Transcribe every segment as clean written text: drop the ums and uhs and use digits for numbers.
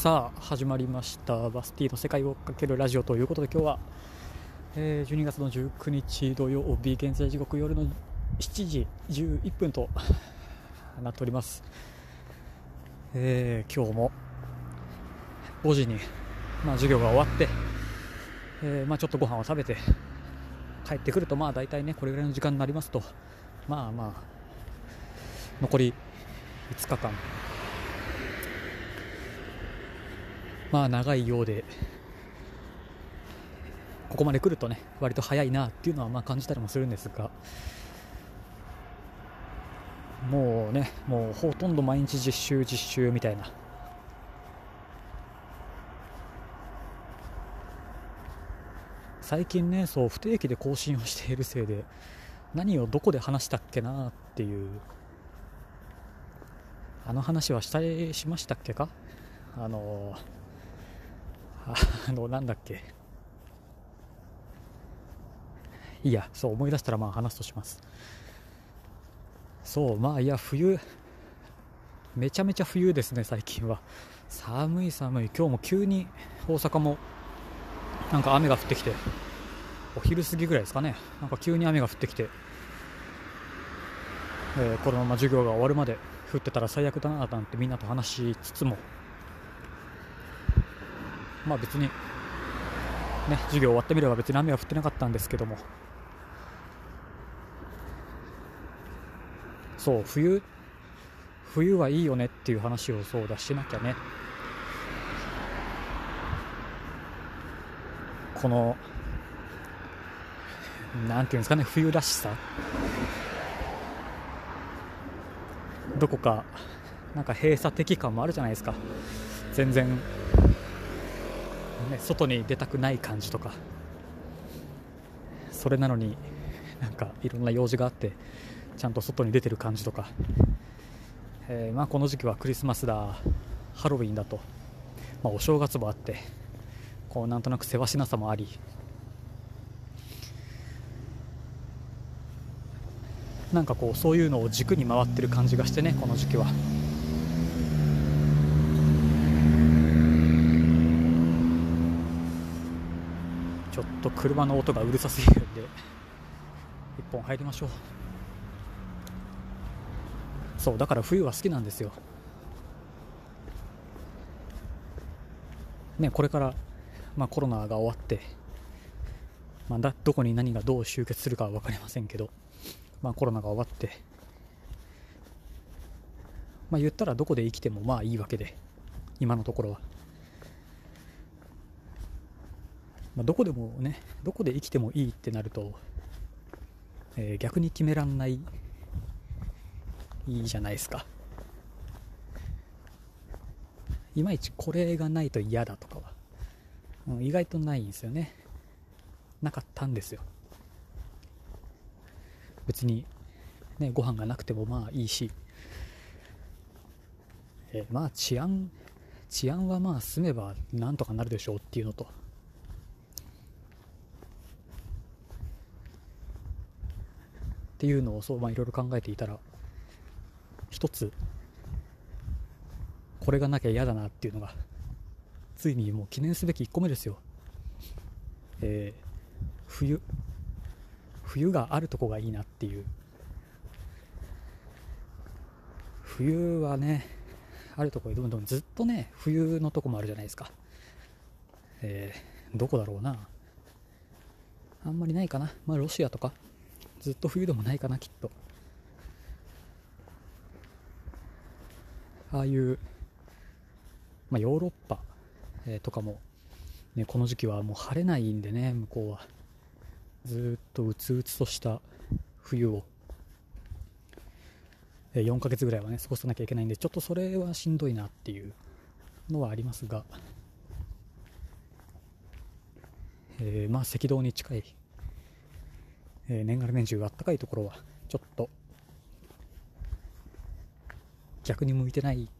さあ始まりましたバスティの世界をかけるラジオということで、今日は12月の19日土曜日、現在時刻夜の7時11分となっております。今日も5時に、授業が終わって、ちょっとご飯を食べて帰ってくると、だいたいねこれぐらいの時間になりますと、残り5日間、長いようで、ここまで来るとね割と早いなっていうのは感じたりもするんですが、もうほとんど毎日実習みたいな最近ね、そう不定期で更新をしているせいで、何をどこで話したっけなっていう、あの話はしましたっけか、なんだっけ、いや、そう思い出したら話すとします。そう、いや冬、めちゃめちゃ冬ですね。最近は寒い。今日も急に大阪も雨が降ってきて、お昼過ぎぐらいですかね、急に雨が降ってきて、このまま授業が終わるまで降ってたら最悪だななんてみんなと話しつつも、別にね、授業終わってみれば別に雨は降ってなかったんですけども、そう冬はいいよねっていう話をそう出しなきゃね。このなんていうんですかね、冬らしさ、どこか閉鎖的感もあるじゃないですか。全然、外に出たくない感じとか、それなのにいろんな用事があってちゃんと外に出てる感じとか、この時期はクリスマスだハロウィンだと、お正月もあって、こうなんとなくせわしなさもあり、そういうのを軸に回ってる感じがしてね、この時期は。ちょっと車の音がうるさすぎるんで一本入りましょう。そうだから冬は好きなんですよね。これから、コロナが終わって、どこに何がどう集結するかは分かりませんけど、コロナが終わって、言ったらどこで生きてもいいわけで、今のところは、どこでもね、どこで生きてもいいってなると、逆に決めらんないじゃないですか。いまいちこれがないと嫌だとかは、意外とないんですよね。なかったんですよ。別に、ご飯がなくてもいいし、治安は住めばなんとかなるでしょうっていうのと、っていうのをそう、いろいろ考えていたら、一つこれがなきゃ嫌だなっていうのが、ついにもう記念すべき1個目ですよ。冬があるとこがいいなっていう。冬はねあるとこ、でもずっとね冬のとこもあるじゃないですか。どこだろうな、あんまりないかな、ロシアとかずっと冬でもないかな、きっと。ああいう、ヨーロッパ、とかも、この時期はもう晴れないんでね、向こうはずっとうつうつとした冬を、4ヶ月ぐらいはね過ごさなきゃいけないんで、ちょっとそれはしんどいなっていうのはありますが、赤道に近い、年がら年中暖かいところはちょっと逆に向いてない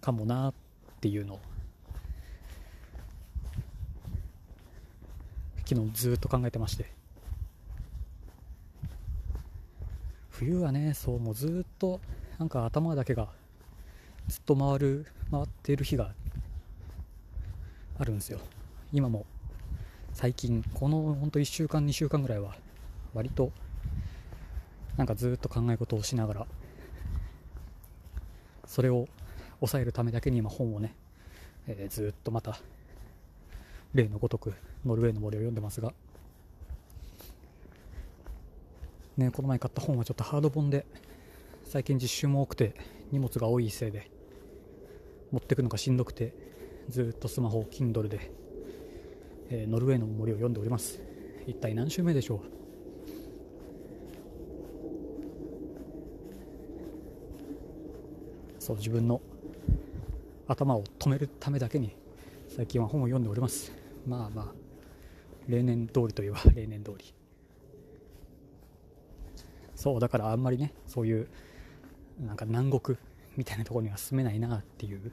かもなっていうのを昨日ずっと考えてまして、冬はねそうもうずっと頭だけがずっと回る、回っている日があるんですよ。今も最近このほんと1週間2週間ぐらいは割となんかずっと考え事をしながら、それを抑えるためだけに今本をね、ずっとまた例のごとくノルウェーの森を読んでますがね、この前買った本はちょっとハード本で、最近実習も多くて荷物が多いせいで持ってくのがしんどくて、ずっとスマホ Kindle で、ノルウェーの森を読んでおります。一体何週目でしょう。そう、自分の頭を止めるためだけに最近は本を読んでおります。まあまあ例年通りといえば例年通り。そうだからあんまりね、そういうなんか南国みたいなところには住めないなっていう、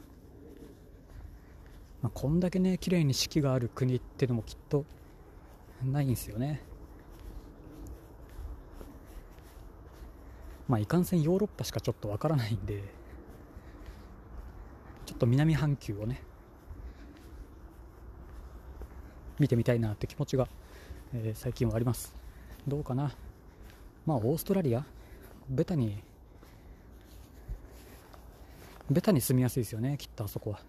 まあ、こんだけね綺麗に四季がある国ってのもきっとないんですよね。まあいかんせんヨーロッパしかちょっとわからないんで、ちょっと南半球をね見てみたいなって気持ちが、最近はあります。どうかな。まあオーストラリアベタに住みやすいですよね、きっとあそこは。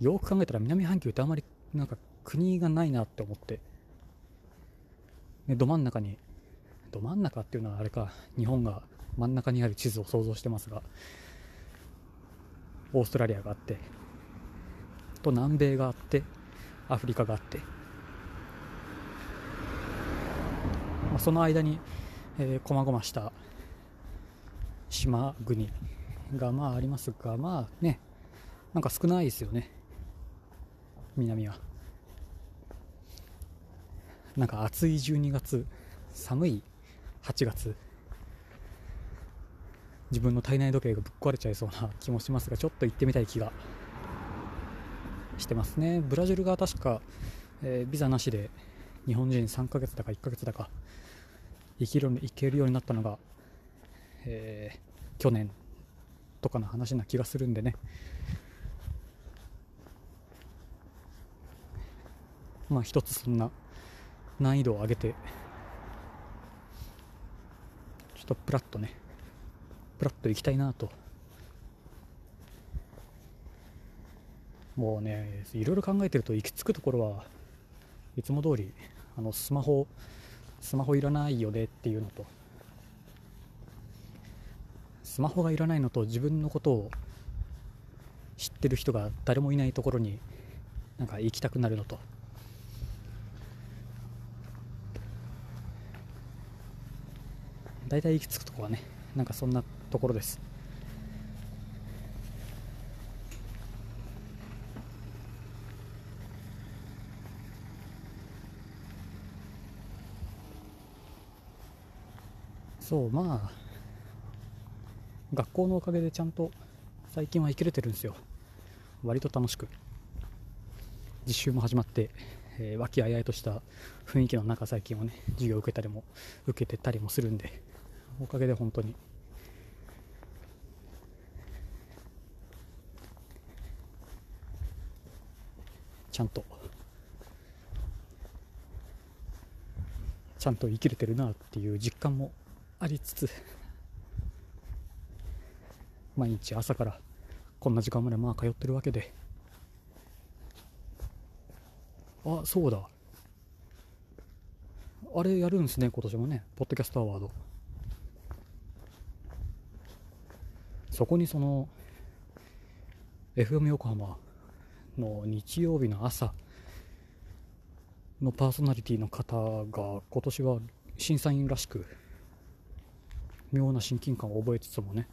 よく考えたら南半球ってあまりなんか国がないなって思って、ね、ど真ん中っていうのはあれか、日本が真ん中にある地図を想像してますが、オーストラリアがあってと南米があってアフリカがあって、まあ、その間にこまごました島国がまあありますが、まあねなんか少ないですよね。南はなんか暑い12月、寒い8月、自分の体内時計がぶっ壊れちゃいそうな気もしますが、ちょっと行ってみたい気がしてますね。ブラジルが確か、ビザなしで日本人3ヶ月だか1ヶ月だか行けるようになったのが、去年とかの話な気がするんでね、まあ一つそんな難易度を上げてちょっとプラッと行きたいなと。もうねいろいろ考えてると行き着くところはいつも通りスマホいらないよねっていうのと、スマホがいらないのと、自分のことを知ってる人が誰もいないところになんか行きたくなるのと、だいたい行き着くとこはねなんかそんなところです。そう、まあ学校のおかげでちゃんと最近は生きれてるんですよ。割と楽しく実習も始まって、和気あいあいとした雰囲気の中、最近はね授業を受けてたりもするんで、おかげで本当にちゃんと生きれてるなっていう実感もありつつ、毎日朝からこんな時間までまあ通ってるわけで。あ、そうだ、あれやるんですね今年もね、ポッドキャストアワード。そこにその FM 横浜の日曜日の朝のパーソナリティの方が今年は審査員らしく、妙な親近感を覚えつつもね、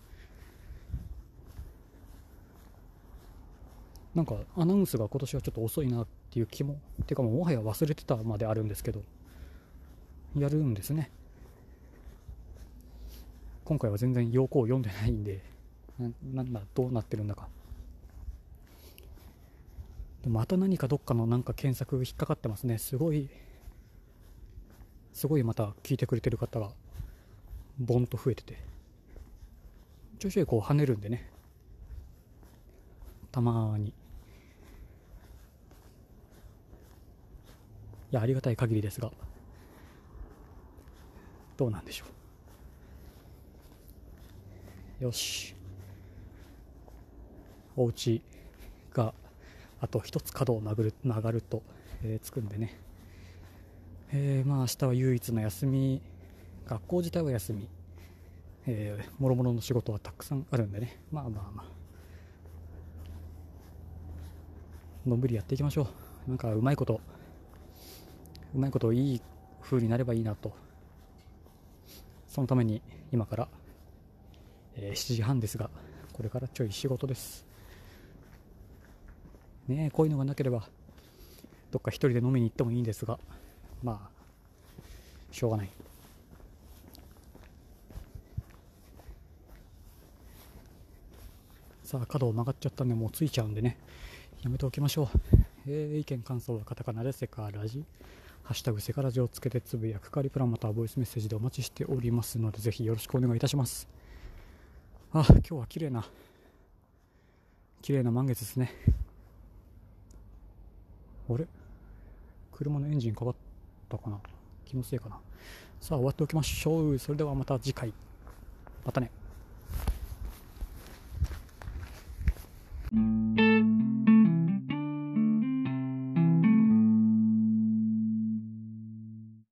なんかアナウンスが今年はちょっと遅いなっていう気も、てかもはや忘れてたまであるんですけど、やるんですね。今回は全然要項を読んでないんで、なんだどうなってるんだか。また何かどっかのなんか検索引っかかってますね。すごいまた聞いてくれてる方がボンと増えてて、ちょいちょいこう跳ねるんでね、たまに。いや、ありがたい限りですが、どうなんでしょう。よし、お家があと一つ角を曲がると、着くんでね、まあ明日は唯一の休み、学校自体は休み、もろもろの仕事はたくさんあるんでね、まあまあまあのんびりやっていきましょう。なんかうまいこといい風になればいいなと。そのために今から、7時半ですが、これからちょい仕事ですね。こういうのがなければどっか一人で飲みに行ってもいいんですが、まあしょうがない。さあ、角を曲がっちゃったんで、もうついちゃうんでね、やめておきましょう。意見感想はカタカナでセカラジ、ハッシュタグセカラジをつけてつぶやくか、リプランまたはボイスメッセージでお待ちしておりますので、ぜひよろしくお願いいたします。あ、今日は綺麗な満月ですね。あれ、車のエンジンかかったかな、気のせいかな。さあ、終わっておきましょう。それではまた次回。またね。